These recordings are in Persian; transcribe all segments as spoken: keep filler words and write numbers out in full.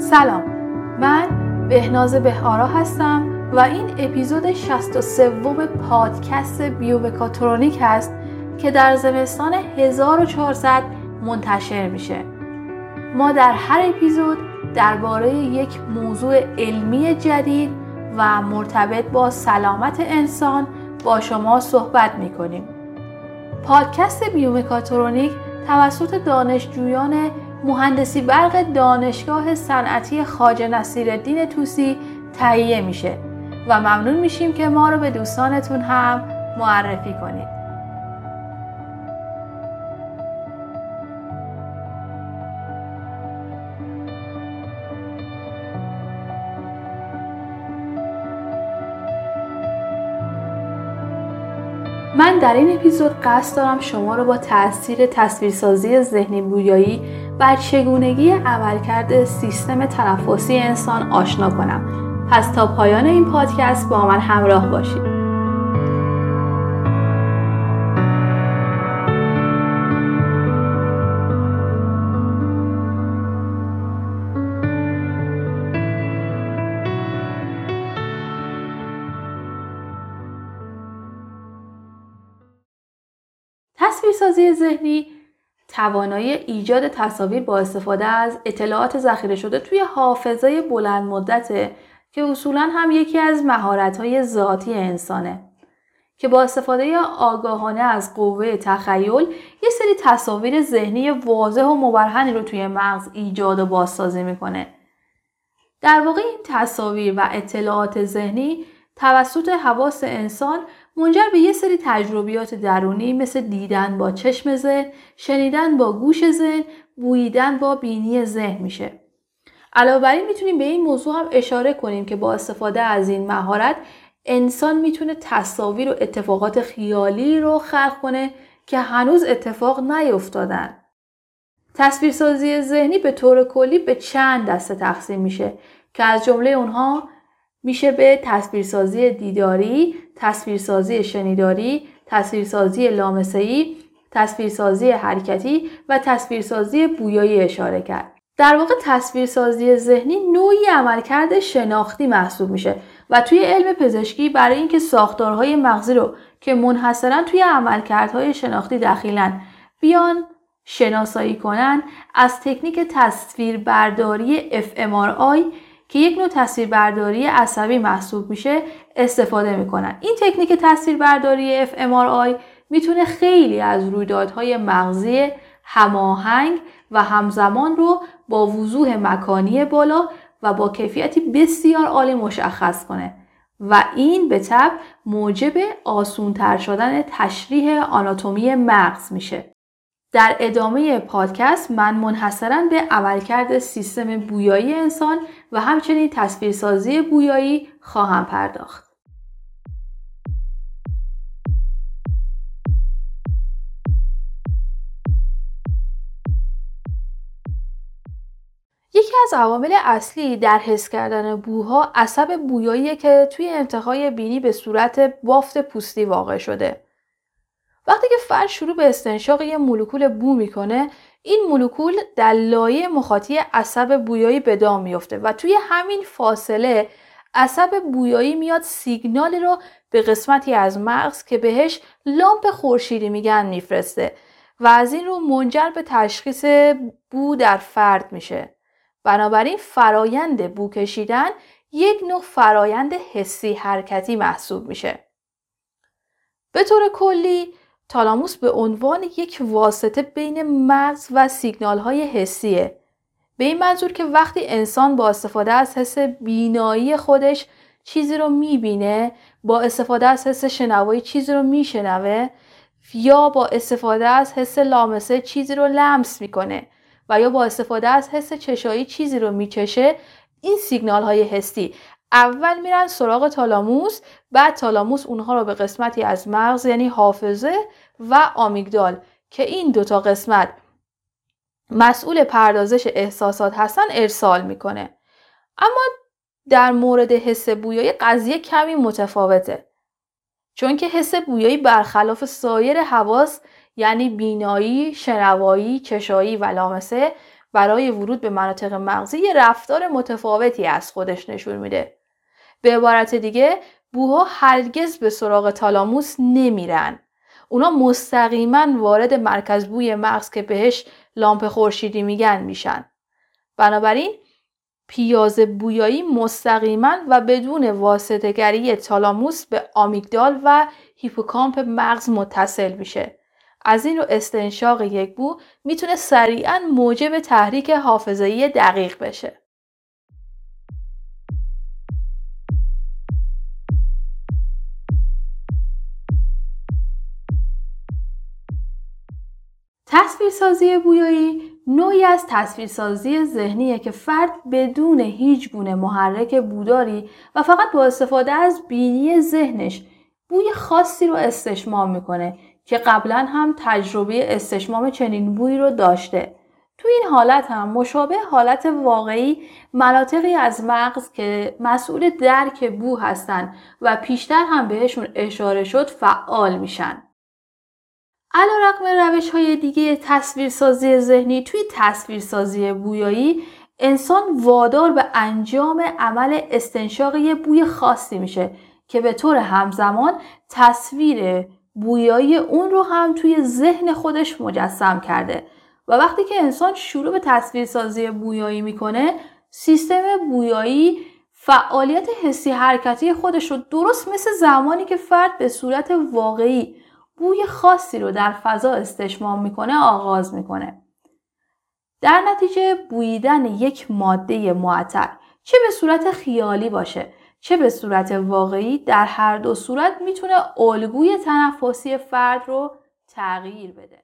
سلام، من بهناز به آرا هستم و این اپیزود شصت و سه پادکست بیومکاترونیک هست که در زمستان هزار و چهارصد منتشر میشه. ما در هر اپیزود درباره یک موضوع علمی جدید و مرتبط با سلامت انسان با شما صحبت میکنیم. پادکست بیومکاترونیک توسط دانشجویان مهندسی برق دانشگاه صنعتی خواجه نصیرالدین طوسی تهیه میشه و ممنون میشیم که ما رو به دوستانتون هم معرفی کنید. من در این اپیزود قصد دارم شما رو با تأثیر تصویرسازی ذهنی بویایی و چگونگی عملکرد سیستم تنفسی انسان آشنا کنم. پس تا پایان این پادکست با من همراه باشید. تصویرسازی ذهنی توانایی ایجاد تصاویر با استفاده از اطلاعات ذخیره شده توی حافظه بلند مدته که اصولاً هم یکی از مهارت‌های ذاتی انسانه که با استفاده آگاهانه از قوه تخیل یه سری تصاویر ذهنی واضح و مبرهنی رو توی مغز ایجاد و بازسازی می‌کنه. در واقع این تصاویر و اطلاعات ذهنی توسط حواس انسان منجر به یه سری تجربیات درونی مثل دیدن با چشم ذهن، شنیدن با گوش ذهن، بوییدن با بینی ذهن میشه. علاوه بر این میتونیم به این موضوع هم اشاره کنیم که با استفاده از این مهارت انسان میتونه تصاویر و اتفاقات خیالی رو خلق کنه که هنوز اتفاق نیفتادن. تصویرسازی ذهنی به طور کلی به چند دسته تقسیم میشه که از جمله اونها میشه به تصویرسازی دیداری، تصویرسازی شنیداری، تصویرسازی لامسه‌ای، تصویرسازی حرکتی و تصویرسازی بویایی اشاره کرد. در واقع تصویرسازی ذهنی نوعی عملکرد شناختی محسوب میشه و توی علم پزشکی برای اینکه ساختارهای مغزی رو که منحصراً توی عملکردهای شناختی دخیلن بیان شناسایی کنن، از تکنیک تصویربرداری اف ام آر آی که یک نوع تصویربرداری عصبی محسوب میشه استفاده میکنن. این تکنیک تصویربرداری اف ام آر آی میتونه خیلی از رویدادهای مغزی هماهنگ و همزمان رو با وضوح مکانی بالا و با کیفیتی بسیار عالی مشخص کنه و این به تبع موجب آسان‌تر شدن تشریح آناتومی مغز میشه. در ادامه پادکست من منحصراً به عملکرد سیستم بویایی انسان و همچنین تصویرسازی بویایی خواهم پرداخت. یکی از عوامل اصلی در حس کردن بوها عصب بویاییه که توی انتهای بینی به صورت بافت پوستی واقع شده. وقتی که فرد شروع به استنشاق یه مولکول بو میکنه، این مولکول در لایه مخاطی عصب بویایی به دام میفته و توی همین فاصله عصب بویایی میاد سیگنالی رو به قسمتی از مغز که بهش لامپ خورشیدی میگن میفرسته و از این رو منجر به تشخیص بو در فرد میشه. بنابراین فرایند بو کشیدن یک نوع فرایند حسی حرکتی محسوب میشه. به طور کلی تالاموس به عنوان یک واسطه بین مغز و سیگنال‌های حسیه. به این منظور که وقتی انسان با استفاده از حس بینایی خودش چیزی رو می‌بینه، با استفاده از حس شنوایی چیزی رو می‌شنوه یا با استفاده از حس لامسه چیزی رو لمس می‌کنه و یا با استفاده از حس چشایی چیزی رو می‌چشه، این سیگنال‌های حسی اول میرن سراغ تالاموس، بعد تالاموس اونها رو به قسمتی از مغز یعنی حافظه و آمیگدال که این دوتا قسمت مسئول پردازش احساسات هستن ارسال میکنه. اما در مورد حس بویایی قضیه کمی متفاوته، چون که حس بویایی برخلاف سایر حواس یعنی بینایی، شنوایی، چشایی و لامسه برای ورود به مناطق مغزی یه رفتار متفاوتی از خودش نشون میده. به عبارت دیگه بوها هرگز به سراغ تالاموس نمیرن. اونا مستقیما وارد مرکز بوی مغز که بهش لامپ خورشیدی میگن میشن. بنابراین پیاز بویایی مستقیما و بدون واسطه گری تالاموس به آمیگدال و هیپوکامپ مغز متصل میشه. از این رو استنشاق یک بو میتونه سریعاً موجب تحریک حافظه‌ای دقیق بشه. تصویرسازی بویایی نوعی از تصویرسازی ذهنیه که فرد بدون هیچ گونه محرک بوداری و فقط با استفاده از بینی ذهنش بوی خاصی رو استشمام میکنه که قبلا هم تجربه استشمام چنین بویی رو داشته. تو این حالت هم مشابه حالت واقعی مناطقی از مغز که مسئول درک بو هستن و پیشتر هم بهشون اشاره شد فعال میشن. علیرغم روش‌های دیگه تصویرسازی ذهنی، توی تصویرسازی بویایی انسان وادار به انجام عمل استنشاق یک بوی خاصی میشه که به طور همزمان تصویر بویایی اون رو هم توی ذهن خودش مجسم کرده و وقتی که انسان شروع به تصویرسازی بویایی میکنه، سیستم بویایی فعالیت حسی حرکتی خودش رو درست مثل زمانی که فرد به صورت واقعی بوی خاصی رو در فضا استشمام میکنه آغاز میکنه. در نتیجه بویدن یک ماده معطر چه به صورت خیالی باشه چه به صورت واقعی، در هر دو صورت میتونه الگوی تنفسی فرد رو تغییر بده.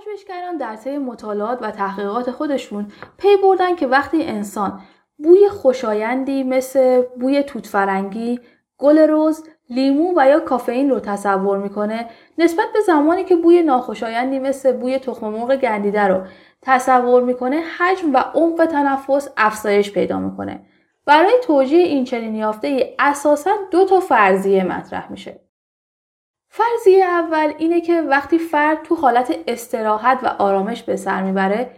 پژوهشگران در طی مطالعات و تحقیقات خودشون پی بردن که وقتی انسان بوی خوشایندی مثل بوی توت فرنگی، گل رز، لیمو و یا کافئین رو تصور میکنه، نسبت به زمانی که بوی ناخوشایندی مثل بوی تخم مرغ گندیده رو تصور میکنه، حجم و عمق تنفس افزایش پیدا میکنه. برای توجیه این چنین یافته‌ای اساساً دو تا فرضیه مطرح میشه. فرضیه اول اینه که وقتی فرد تو حالت استراحت و آرامش به سر میبره،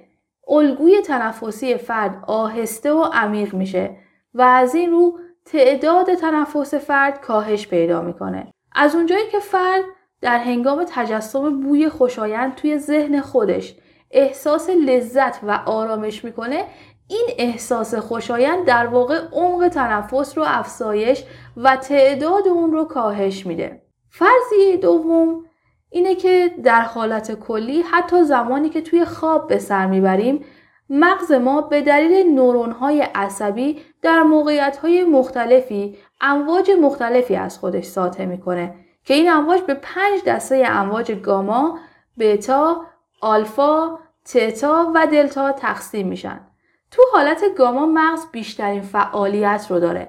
الگوی تنفسی فرد آهسته و عمیق میشه و از این رو تعداد تنفس فرد کاهش پیدا میکنه. از اونجایی که فرد در هنگام تجسم بوی خوشایند توی ذهن خودش احساس لذت و آرامش میکنه، این احساس خوشایند در واقع عمق تنفس رو افزایش و تعداد اون رو کاهش میده. فرضیه دوم اینه که در حالت کلی حتی زمانی که توی خواب به سر میبریم، مغز ما به دلیل نورون‌های عصبی در موقعیت‌های مختلفی امواج مختلفی از خودش ساطع میکنه که این امواج به پنج دسته امواج گاما، بتا، آلفا، تتا و دلتا تقسیم میشن. تو حالت گاما مغز بیشترین فعالیت رو داره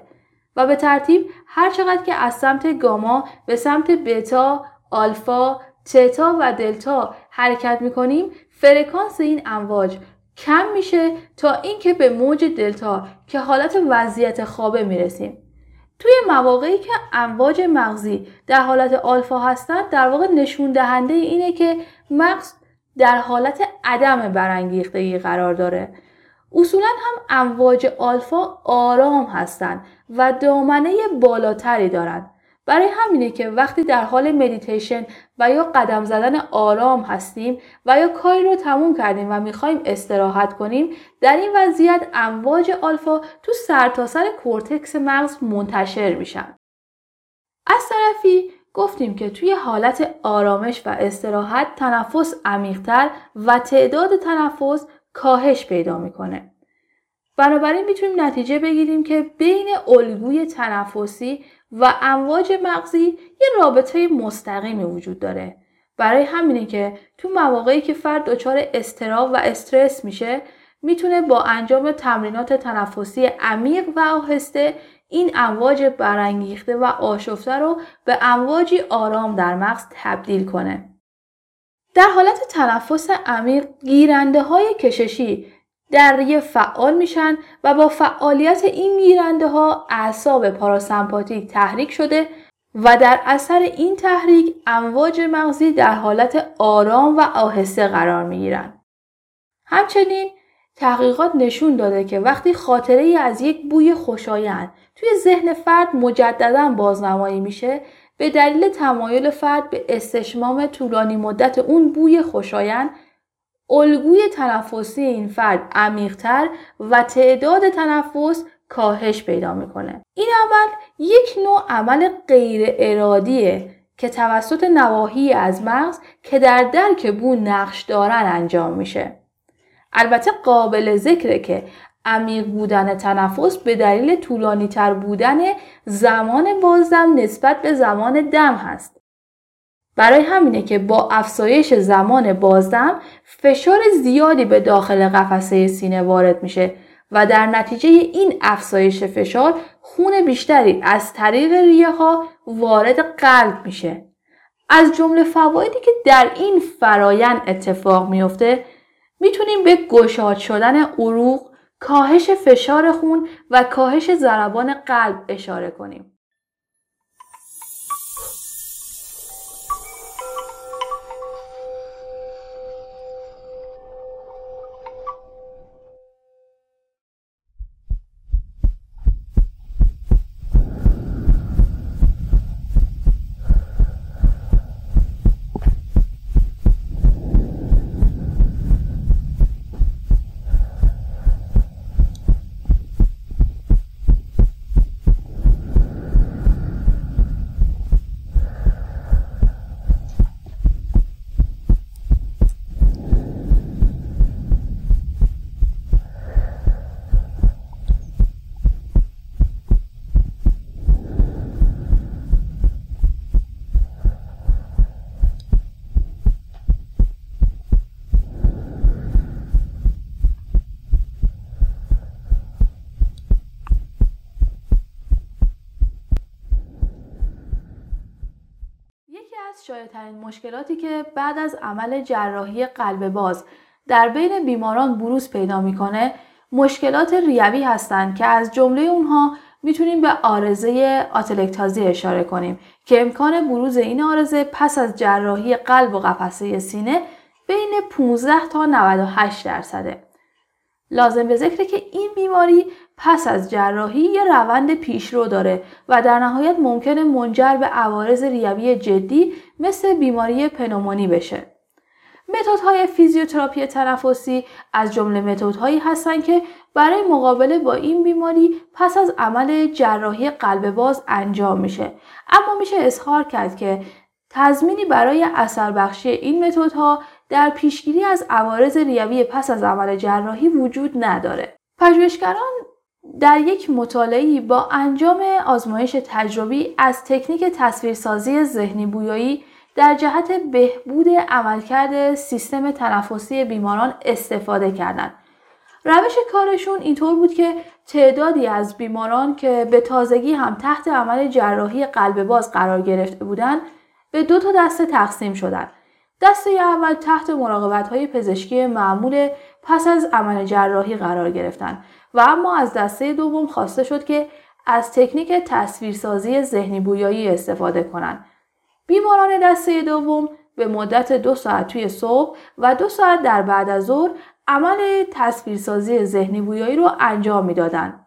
و به ترتیب هر چقدر که از سمت گاما به سمت بتا، آلفا، تتا و دلتا حرکت می‌کنیم، فرکانس این امواج کم میشه تا اینکه به موج دلتا که حالت وضعیت خوابه میرسیم. توی مواقعی که امواج مغزی در حالت آلفا هستند، در واقع نشون دهنده اینه که مغز در حالت عدم برانگیختگی قرار داره. اصولاً هم امواج آلفا آرام هستند و دامنه بالاتری دارند. برای همینه که وقتی در حال مدیتیشن و یا قدم زدن آرام هستیم و یا کاری رو تموم کردیم و میخوایم استراحت کنیم، در این وضعیت امواج آلفا تو سرتاسر کورتکس مغز منتشر میشن. از طرفی گفتیم که توی حالت آرامش و استراحت تنفس عمیق‌تر و تعداد تنفس کاهش پیدا میکنه. بنابراین میتونیم نتیجه بگیریم که بین الگوی تنفسی و امواج مغزی یه رابطه مستقیمی وجود داره. برای همینه که تو مواقعی که فرد دچار اضطراب و استرس میشه میتونه با انجام تمرینات تنفسی عمیق و آهسته این امواج برانگیخته و آشفته رو به امواجی آرام در مغز تبدیل کنه. در حالت تنفس عمیق گیرنده های کششی دریه فعال میشن و با فعالیت این گیرنده ها اعصاب پاراسمپاتیک تحریک شده و در اثر این تحریک امواج مغزی در حالت آرام و آهسته قرار میگیرن. همچنین تحقیقات نشون داده که وقتی خاطره ای از یک بوی خوشایند توی ذهن فرد مجددا بازنمایی میشه، به دلیل تمایل فرد به استشمام طولانی مدت اون بوی خوشایند، الگوی تنفسی این فرد عمیق‌تر و تعداد تنفس کاهش پیدا میکنه. این عمل یک نوع عمل غیر ارادیه که توسط نواحی از مغز که در درک بو نقش دارن انجام میشه. البته قابل ذکره که عمیق بودن تنفس به دلیل طولانی تر بودن زمان بازدم نسبت به زمان دم هست. برای همینه که با افزایش زمان بازدم فشار زیادی به داخل قفسه سینه وارد میشه و در نتیجه این افزایش فشار خون بیشتری از طریق ریه ها وارد قلب میشه. از جمله فوایدی که در این فرایند اتفاق میفته میتونیم به گشاد شدن عروق، کاهش فشار خون و کاهش ضربان قلب اشاره کنیم. شایع‌ترین مشکلاتی که بعد از عمل جراحی قلب باز در بین بیماران بروز پیدا میکنه مشکلات ریوی هستند که از جمله اونها میتونیم به عارضه آتلکتازی اشاره کنیم که امکان بروز این عارضه پس از جراحی قلب و قفسه سینه بین پانزده تا نود و هشت درصده. لازم به ذکره که این بیماری پس از جراحی یه روند پیشرو داره و در نهایت ممکنه منجر به عوارض ریوی جدی مثل بیماری پنومونی بشه. متدهای فیزیوتراپی تنفسی از جمله متدهایی هستن که برای مقابله با این بیماری پس از عمل جراحی قلب باز انجام میشه. اما میشه اظهار کرد که تضمینی برای اثر بخشی این متدها در پیشگیری از عوارض ریوی پس از عمل جراحی وجود نداره. پژوهشگران در یک مطالعه‌ای با انجام آزمایش تجربی از تکنیک تصویرسازی ذهنی بویایی در جهت بهبود عملکرد سیستم تنفسی بیماران استفاده کردند. روش کارشون اینطور بود که تعدادی از بیماران که به تازگی هم تحت عمل جراحی قلب باز قرار گرفته بودند به دو تا دسته تقسیم شدند. دسته اول تحت مراقبت‌های پزشکی معمول پس از عمل جراحی قرار گرفتند و اما از دسته دوم خواسته شد که از تکنیک تصویرسازی ذهنی بویایی استفاده کنند. بیماران دسته دوم به مدت دو ساعت توی صبح و دو ساعت در بعد از ظهر عمل تصویرسازی ذهنی بویایی رو انجام می‌دادند.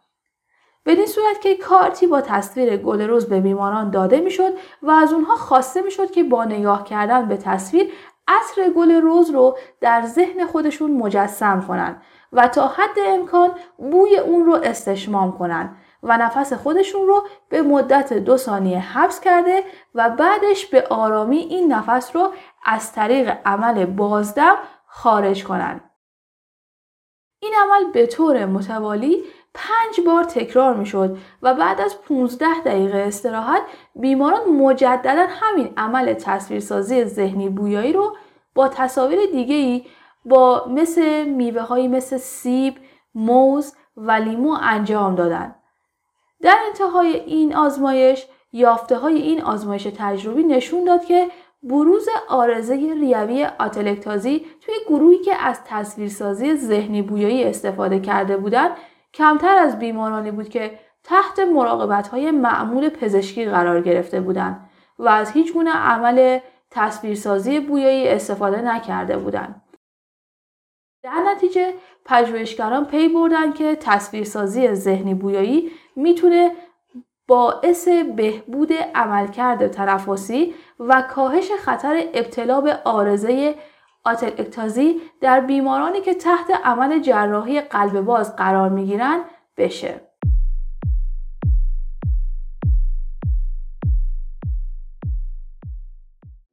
بدین صورت که کارتی با تصویر گل رز به بیماران داده میشد و از اونها خواسته میشد که با نگاه کردن به تصویر عطر گل رز رو در ذهن خودشون مجسم کنند و تا حد امکان بوی اون رو استشمام کنند و نفس خودشون رو به مدت دو ثانیه حبس کرده و بعدش به آرامی این نفس رو از طریق عمل بازدم خارج کنن. این عمل به طور متوالی پنج بار تکرار می شد و بعد از پانزده دقیقه استراحت بیماران مجددا همین عمل تصویرسازی ذهنی بویایی رو با تصاویر دیگه‌ای با مثل میوه‌هایی مثل سیب، موز و لیمو انجام دادن. در انتهای این آزمایش، یافته‌های این آزمایش تجربی نشون داد که بروز عارضه ریوی آتلکتازی توی گروهی که از تصویرسازی ذهنی بویایی استفاده کرده بودند کمتر از بیمارانی بود که تحت مراقبت‌های معمول پزشکی قرار گرفته بودند و از هیچ گونه عمل تصویرسازی بویایی استفاده نکرده بودند. در نتیجه پژوهشگران پی بردن که تصویرسازی ذهنی بویایی میتونه باعث بهبود عملکرد تنفسی و کاهش خطر ابتلا به عارضه آتلکتازی در بیمارانی که تحت عمل جراحی قلب باز قرار میگیرن بشه.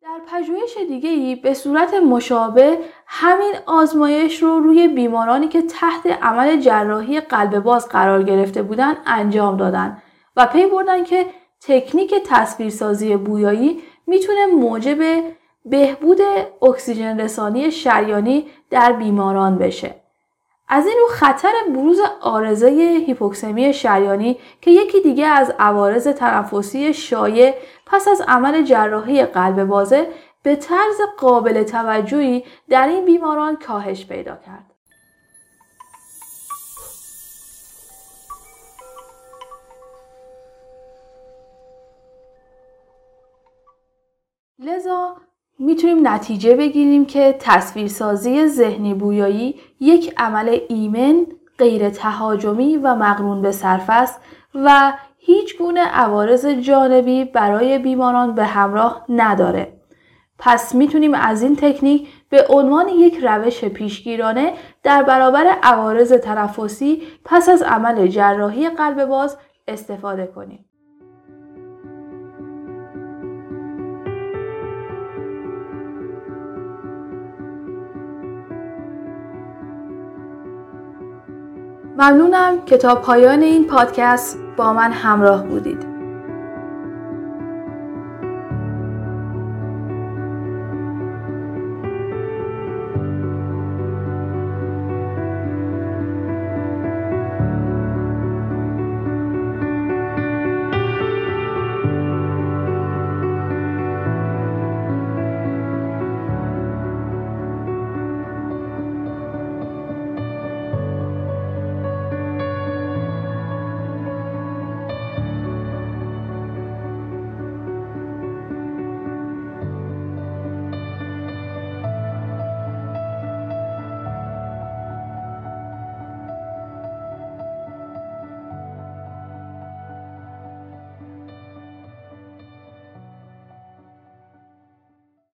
در پژوهش دیگه‌ای به صورت مشابه همین آزمایش رو روی بیمارانی که تحت عمل جراحی قلب باز قرار گرفته بودن انجام دادن و پی بردن که تکنیک تصویرسازی بویایی میتونه موجب بهبود اکسیژن رسانی شریانی در بیماران بشه. از این رو خطر بروز عارضه هیپوکسمی شریانی که یکی دیگه از عوارض تنفسی شایع پس از عمل جراحی قلب بازه به طرز قابل توجهی در این بیماران کاهش پیدا کرد. لذا میتونیم نتیجه بگیریم که تصویرسازی ذهنی بویایی یک عمل ایمن، غیر تهاجمی و مقرون به صرف است و هیچ گونه عوارض جانبی برای بیماران به همراه نداره. پس میتونیم از این تکنیک به عنوان یک روش پیشگیرانه در برابر عوارض تنفسی پس از عمل جراحی قلب باز استفاده کنیم. ممنونم که تا پایان این پادکست با من همراه بودید.